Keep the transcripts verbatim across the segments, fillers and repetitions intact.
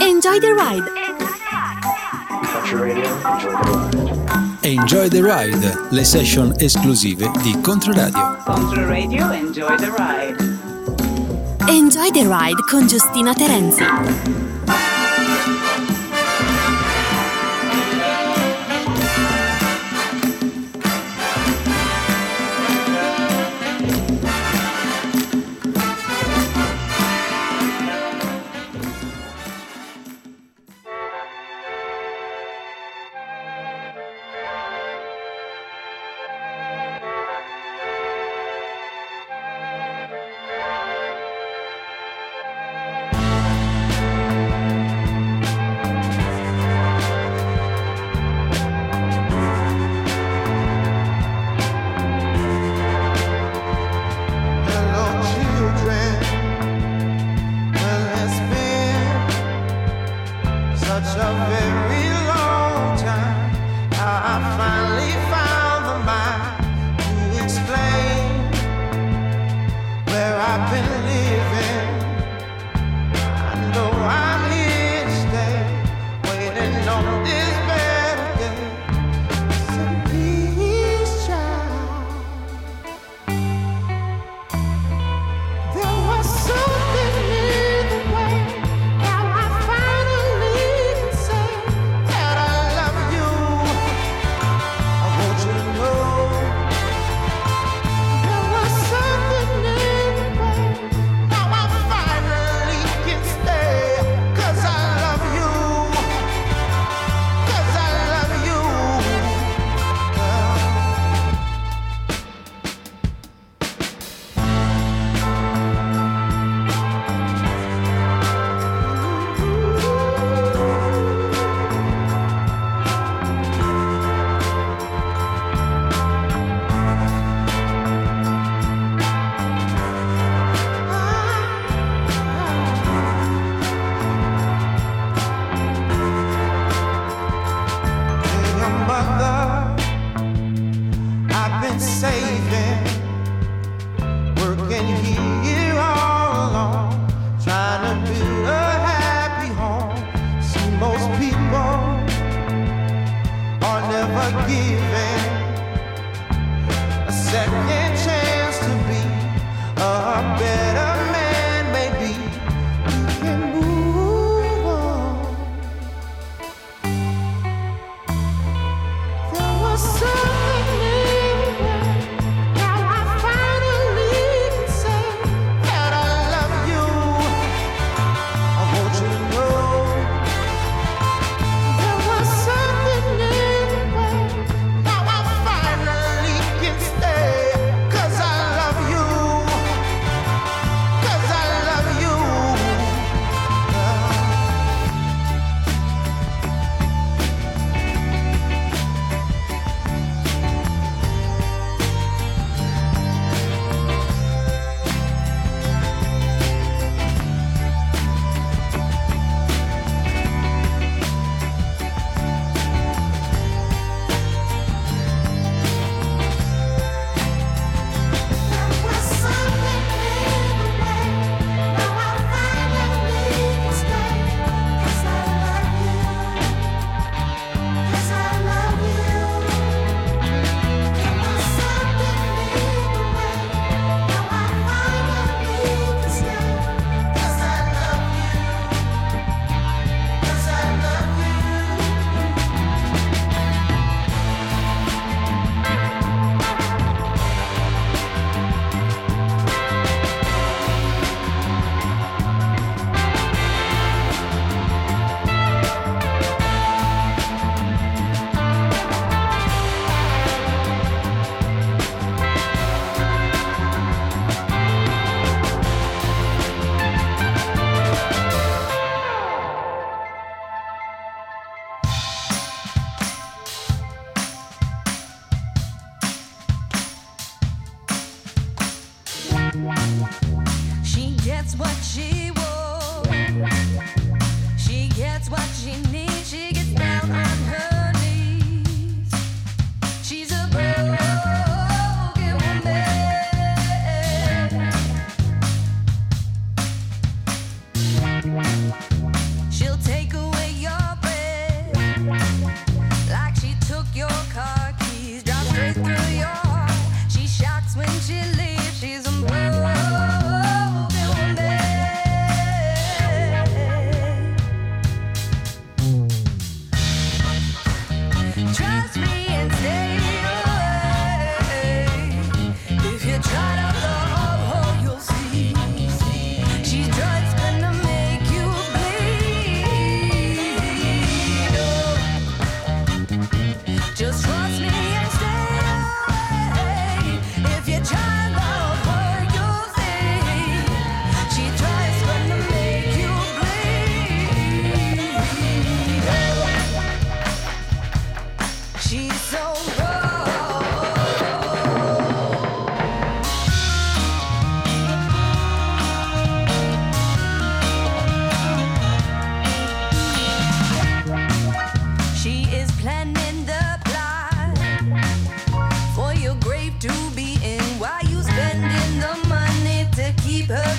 Enjoy the Ride. Enjoy the Ride, le session esclusive di Contro Radio. Contro Radio, Enjoy the Ride. Enjoy the Ride con Giustina Terenzi.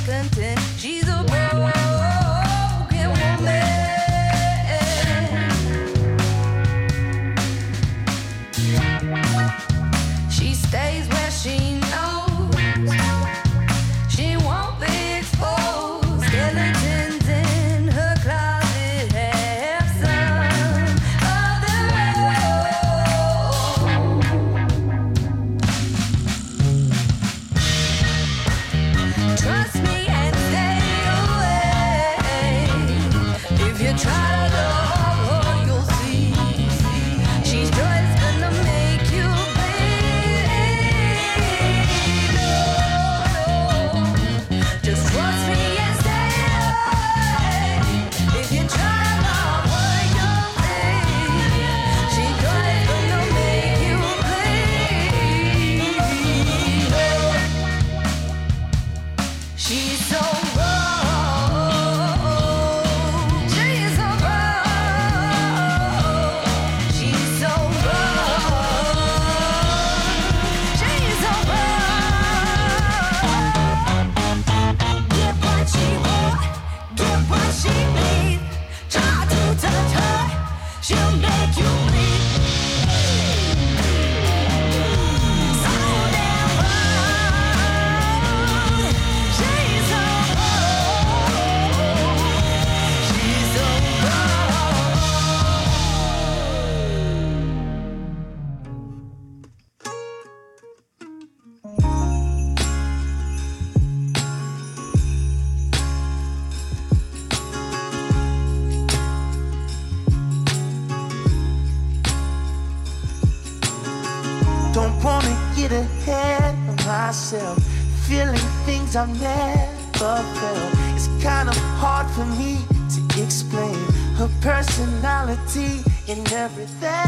Constantin. She's a broken woman. I've never felt. It's kind of hard for me to explain her personality in everything.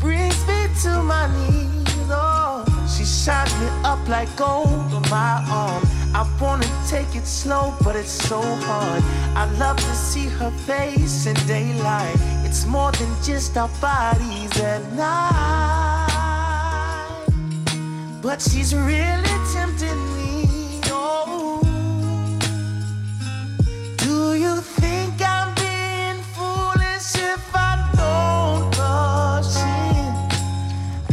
Brings me to my knees, oh. She shines me up like gold on my arm. I wanna take it slow, but it's so hard. I love to see her face in daylight. It's more than just our bodies at night. But she's really tempting me, oh. Do you think I'm being foolish if I don't rush in?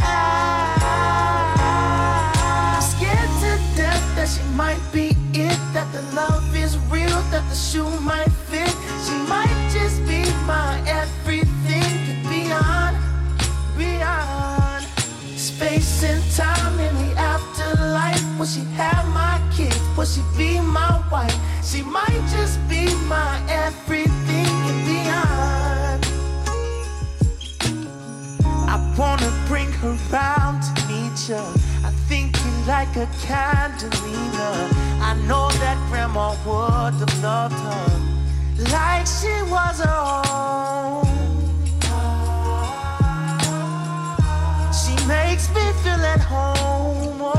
I'm scared to death that she might be it, that the love is real, that the shoe might fit. She might just be my everything, could be on, beyond space and time in the afterlife. Will she have my kids? Will she be my wife? She might just be my everything and beyond. I wanna bring her round to meet ya. I think you're like a candelina. I know that grandma would have loved her like she was her own. Makes me feel at home, oh.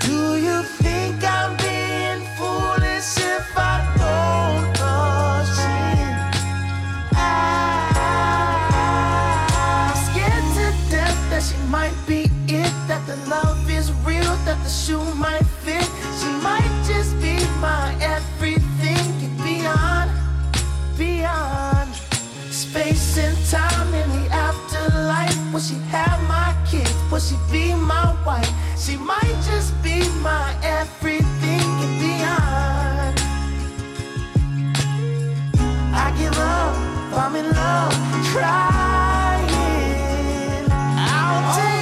Do you think I'm being foolish if I don't rush in? I'm scared to death that she might be it, that the love is real, that the shoe might fit. She might just be my everything, and beyond, beyond space and time in the afterlife. Will she have my kids? Will she be my wife? She might just be my everything and beyond. I give up, I'm in love, crying out to you.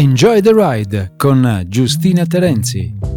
Enjoy the Ride con Giustina Terenzi.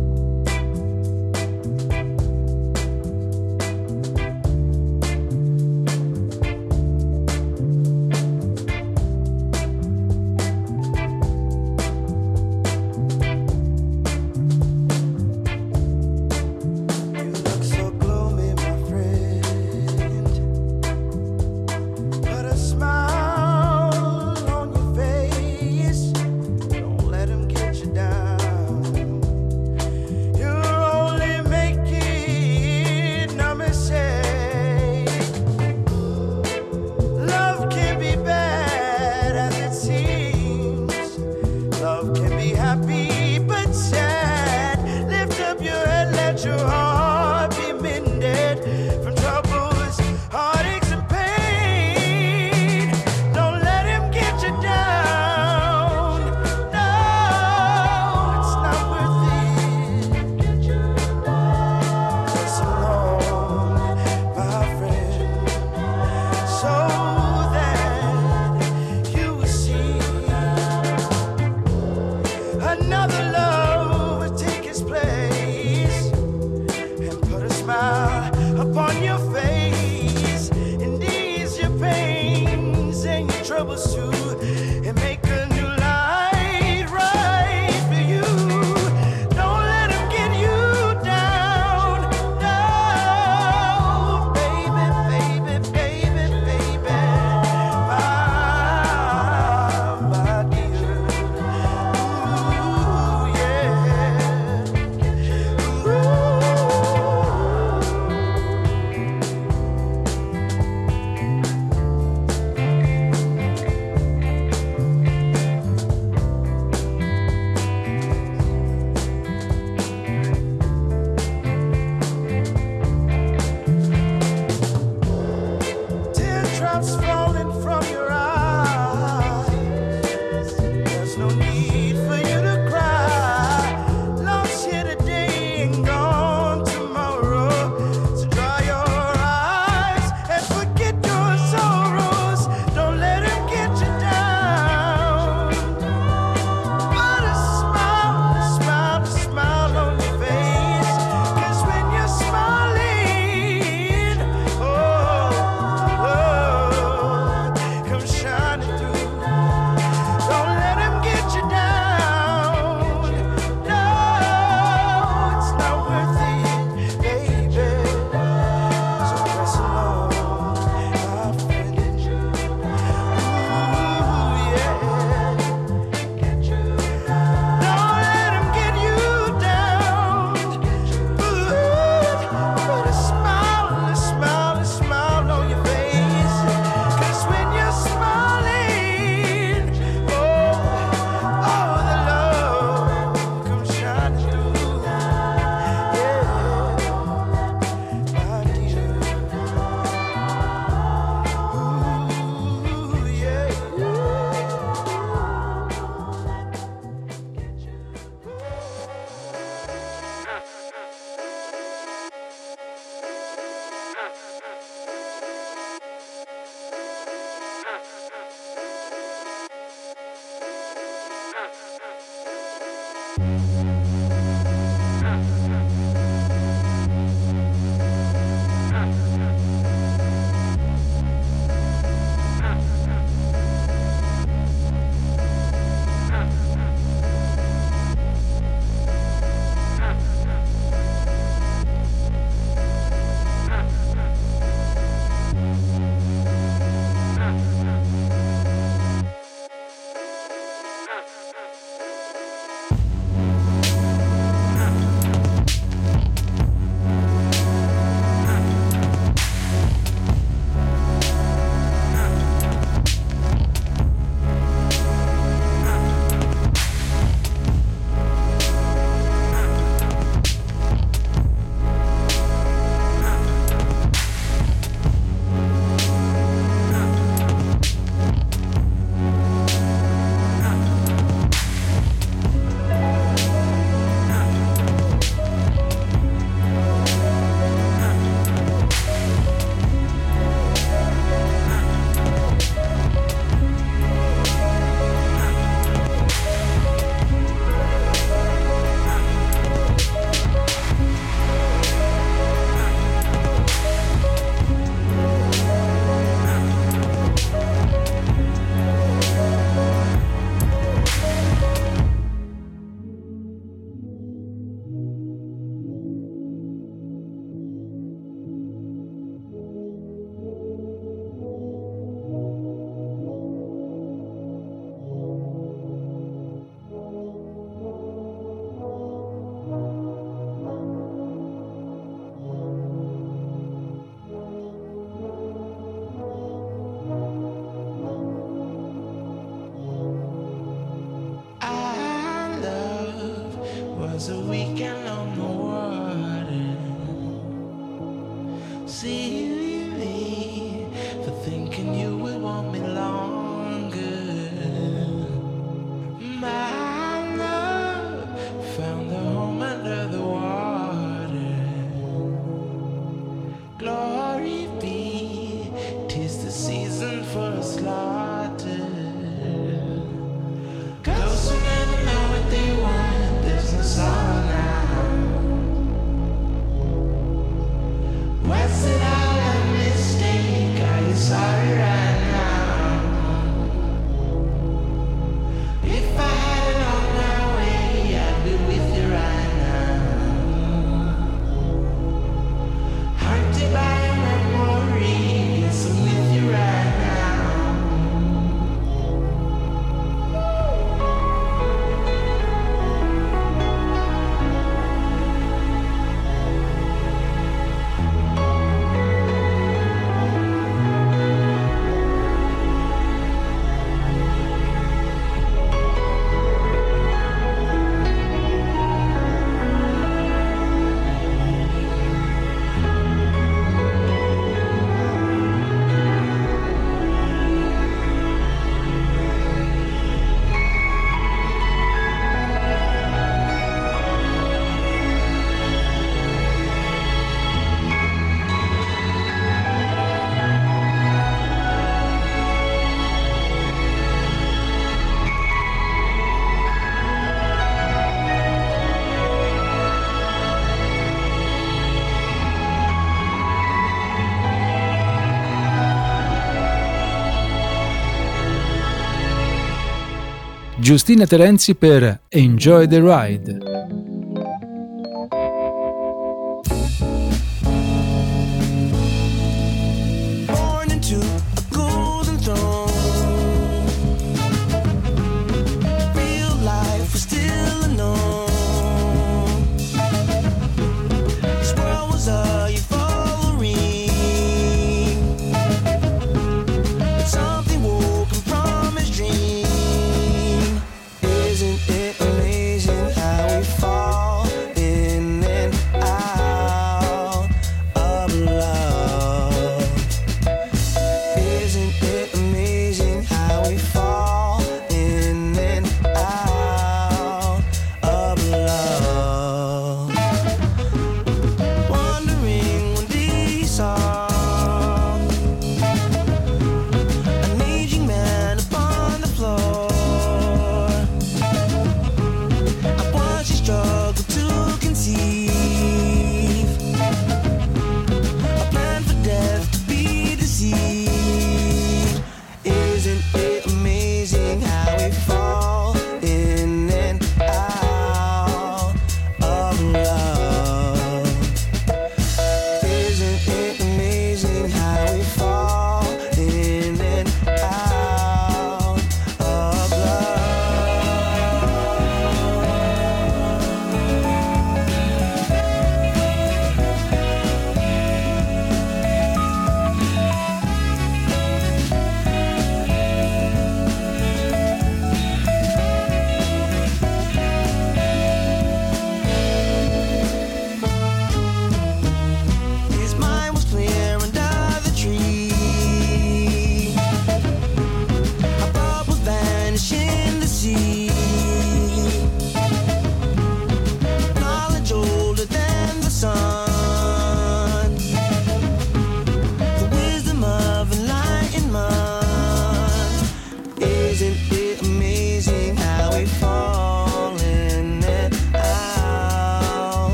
Giustina Terenzi per Enjoy the Ride.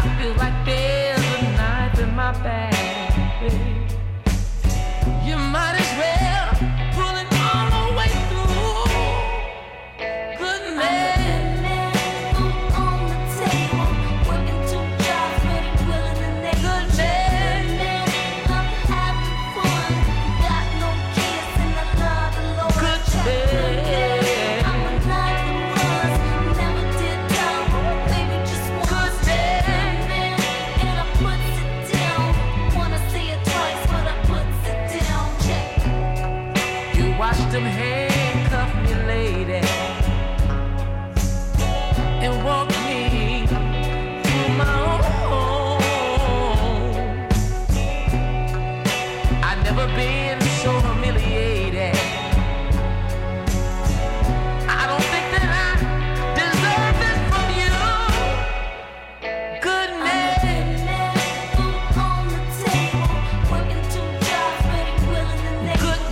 I feel like there's a knife in my back. them handcuff me, lady, and walk me through my own. I've never been so humiliated. I don't think that I deserve this from you. Goodness. Food on the table, working two jobs, ready, willing the next. Goodness.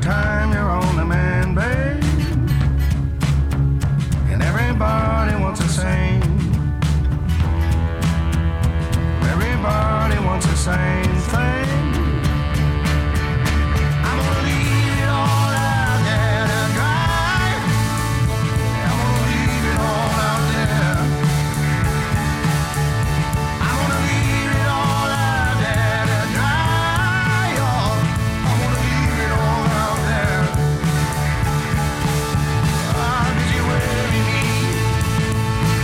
Time, you're on the man, babe. same thing. I'm gonna leave it all out there to dry. I'm gonna leave it all out there. I'm gonna leave it all out there to dry. Oh, I'm gonna leave it all out there. Oh, did you worry me?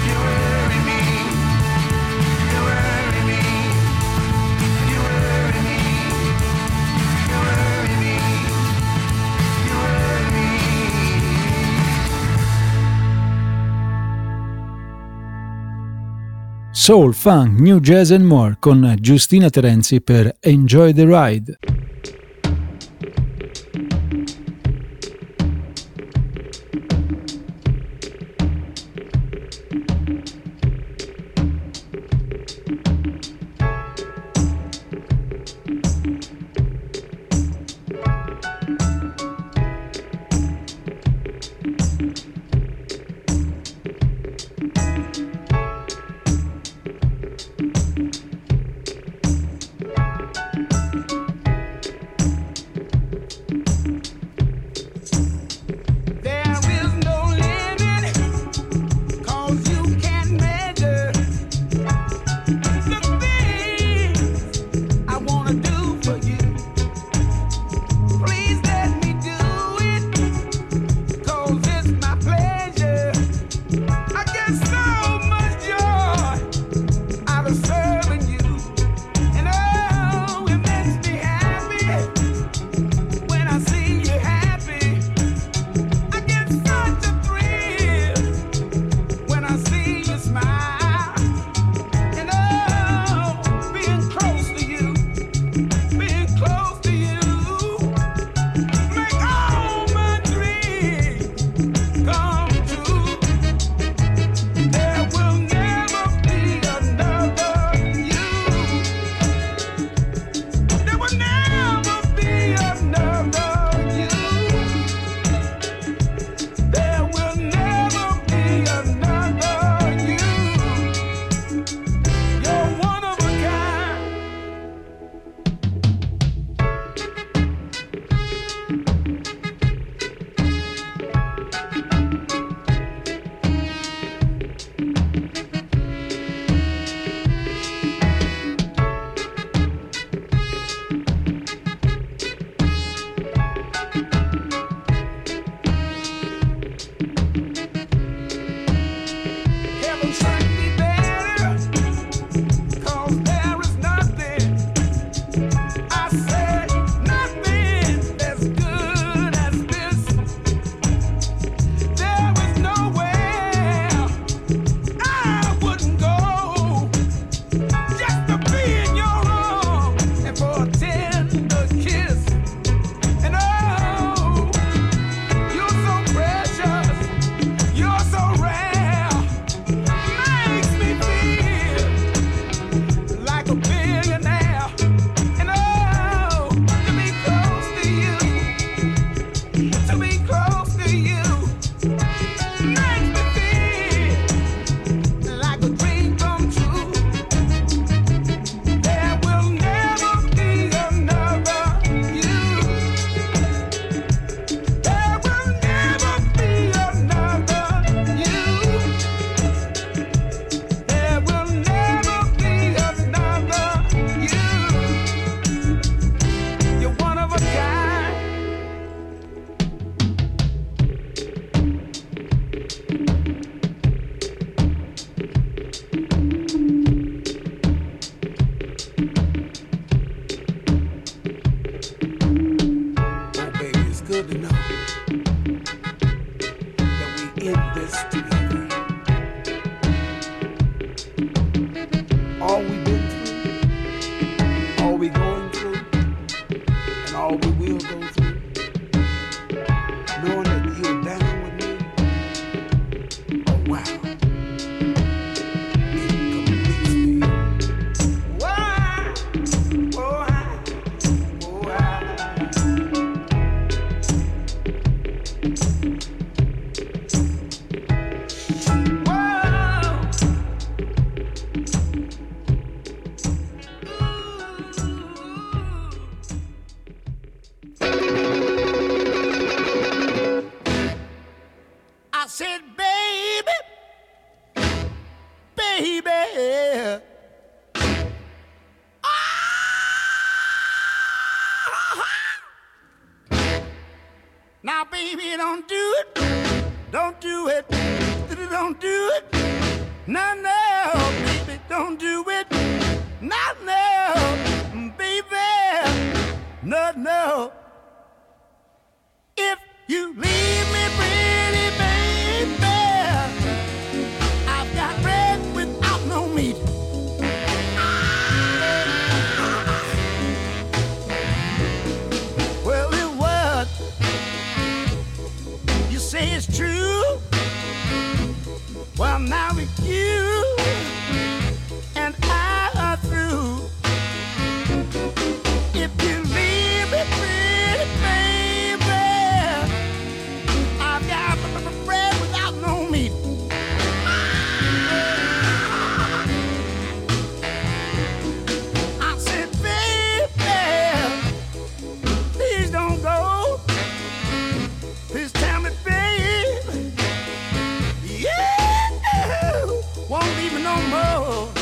You worry me. You worry me. You worry me. You worry me. You worry me. Soul, funk, new jazz and more con Giustina Terenzi per Enjoy the Ride. Now, baby, don't do it. Don't do it. Don't do it. No, no, baby, don't do it. Not now, baby. No, no. If you leave me, pretty baby, I've got bread without no meat. Well, it was. You say it's true. Well, now it's you and I are through. If you leave me, pretty baby, I've got bread without no meat. I said, baby, please don't go. Please tell me, baby, you won't leave me no more.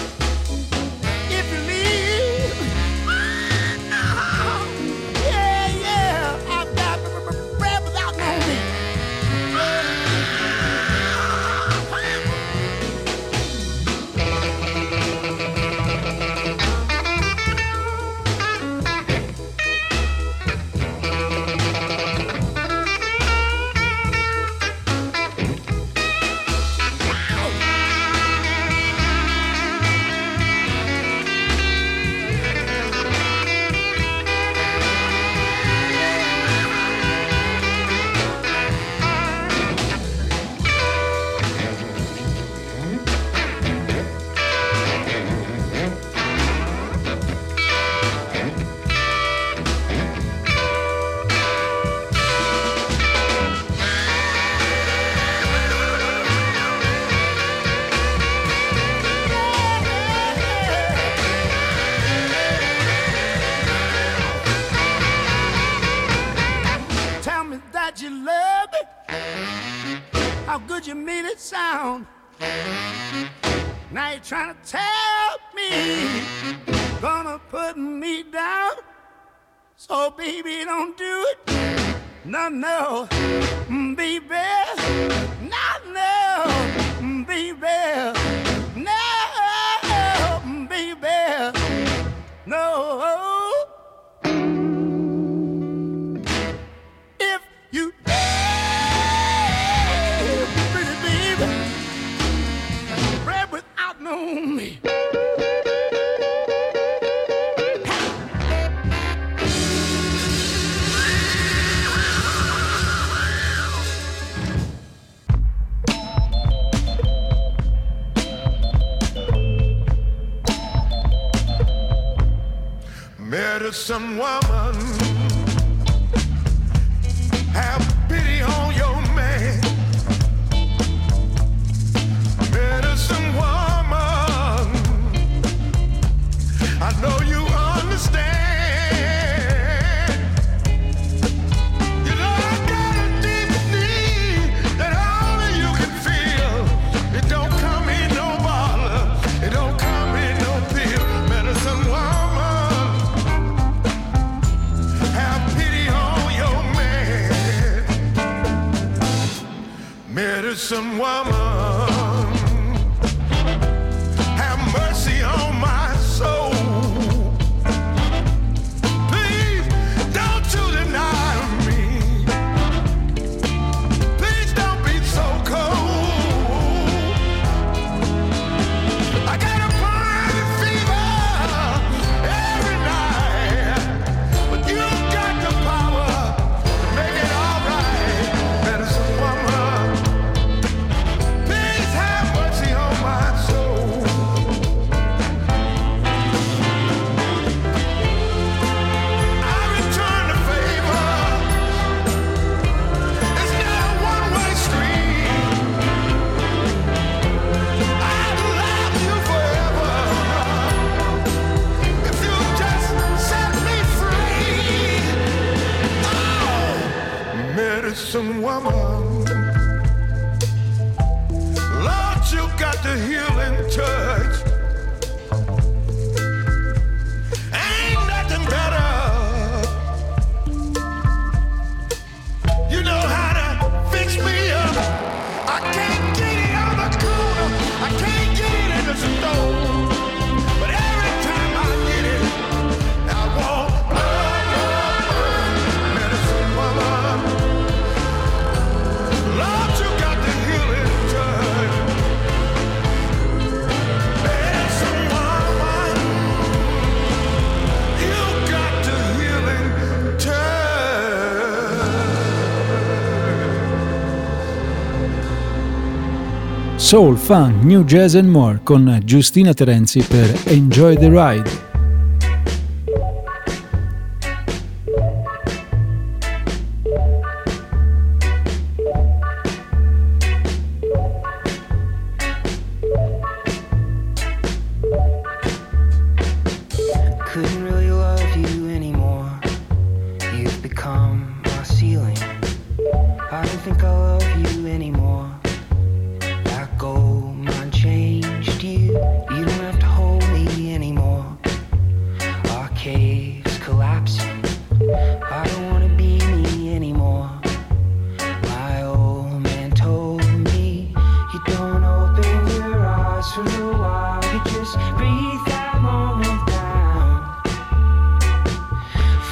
Trying to tell me, gonna put me down. So baby, don't do it. No, no, baby. No, no, baby. No, baby. No. Me. Married some woman, have pity on your man. Married some woman, I know you understand. You know I got a deep need that only you can feel. It don't come in no bottle, it don't come in no pill. Medicine woman, have pity on your man. Medicine woman, have mercy on my soul. Some woman, Lord, you got the healing touch. Ain't nothing better. You know. soul, funk, new jazz and more con Giustina Terenzi per Enjoy the Ride.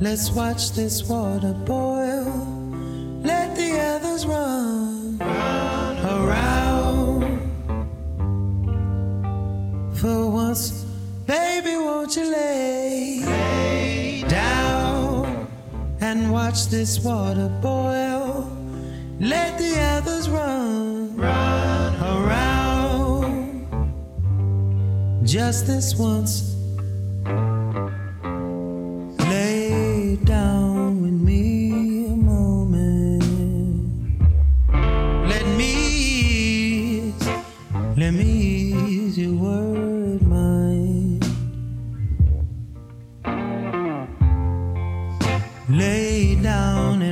Let's watch this water boil. Let the others run, run around. around. For once, baby, won't you lay, lay down and watch this water boil? Let the others run, run around. around. Just this once. Lay down and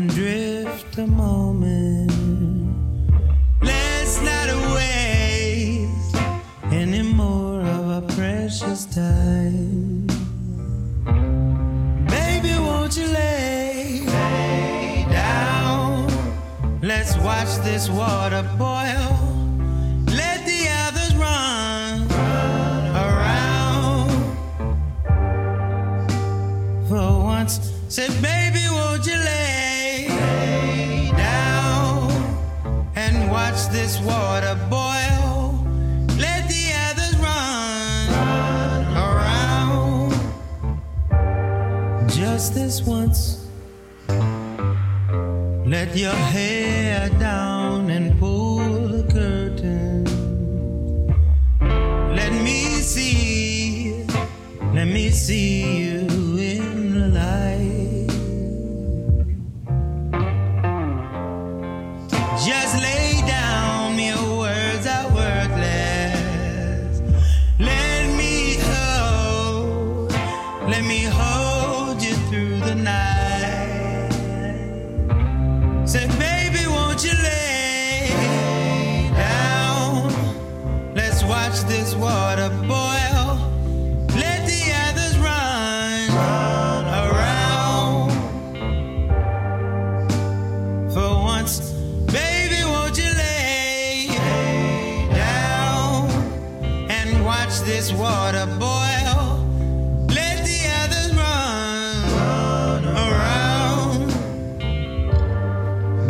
last time. Baby, won't you lay, lay down? Let's watch this water boil. Let the others run, run around. For once, say, baby, won't you lay, lay down? And watch this water boil. Just this once, let your hair down and pull the curtain. Let me see, let me see you in the light. Just lay down, your words are worthless. Let me hold, let me hold. Say, baby, won't you lay, lay down? Let's watch this water boil. Let the others run, run around. For once, baby, won't you lay, lay down? And watch this water boil. Let the others run, run around.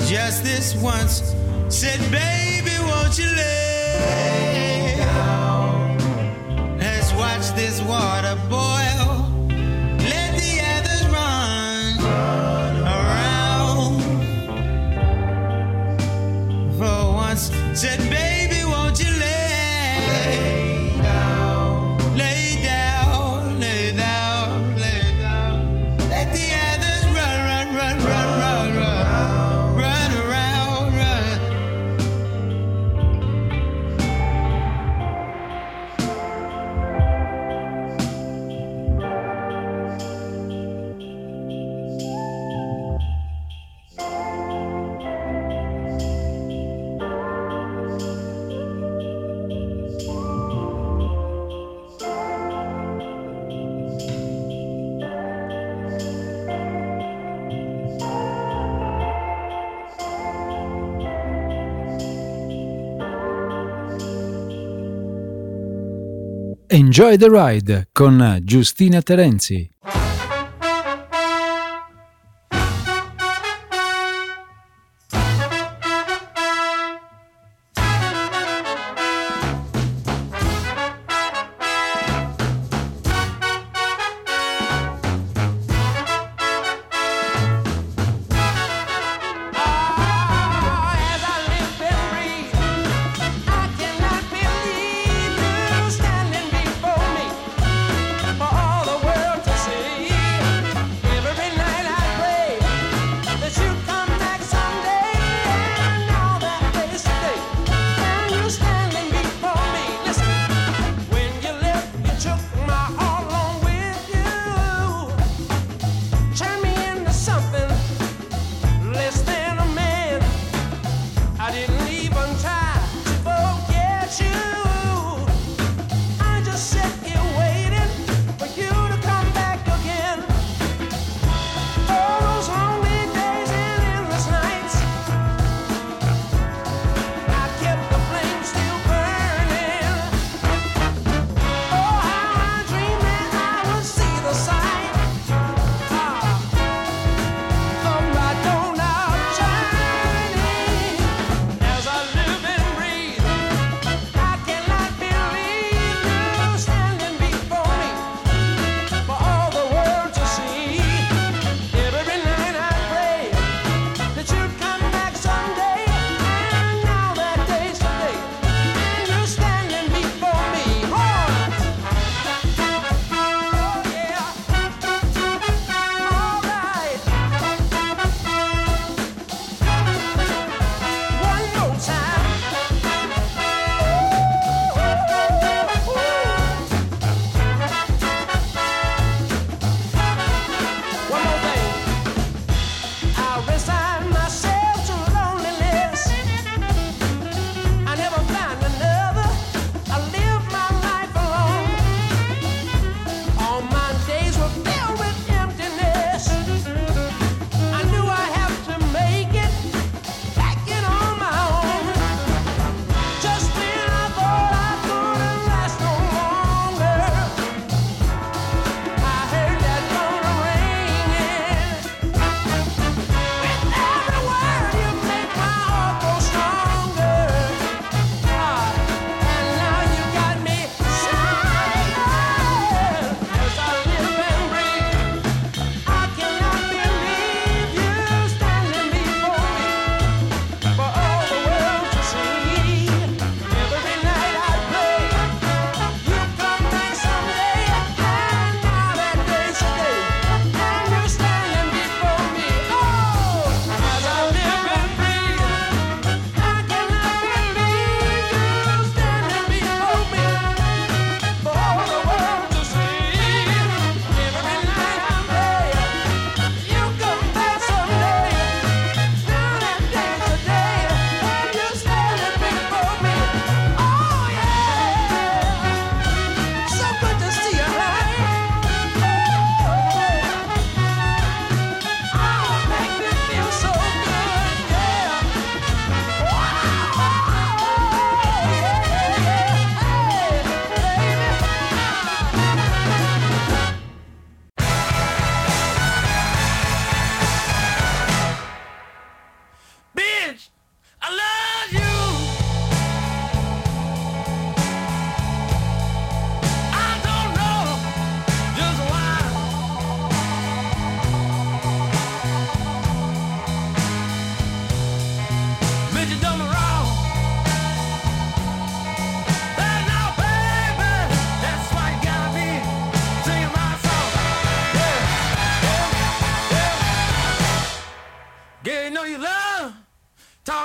Just this once, said, baby, won't you lay down? Let's watch this water boil. Let the others run, run around. For once, said, baby, won't you lay, lay down? Lay down, lay down, lay down. Let the others run, run, run, run, run, run. Enjoy the Ride con Giustina Terenzi. See?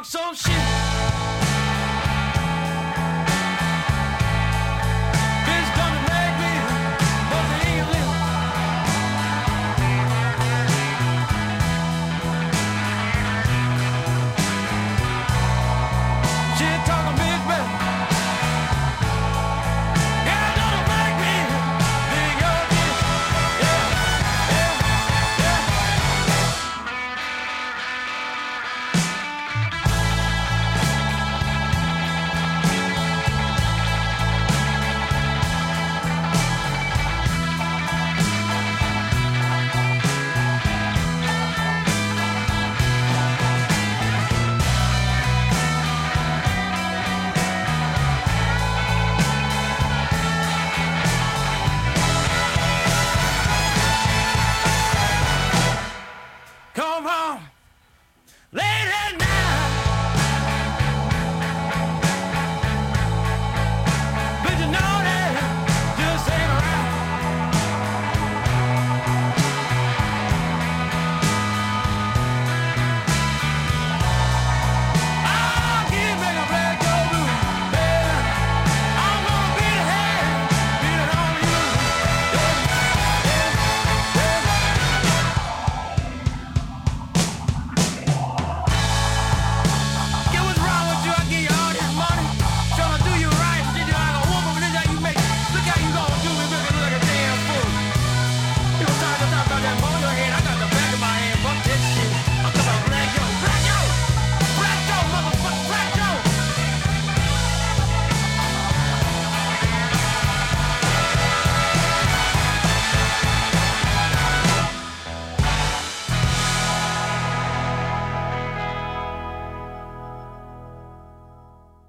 talk some shit.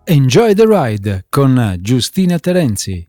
Enjoy the Ride con Giustina Terenzi.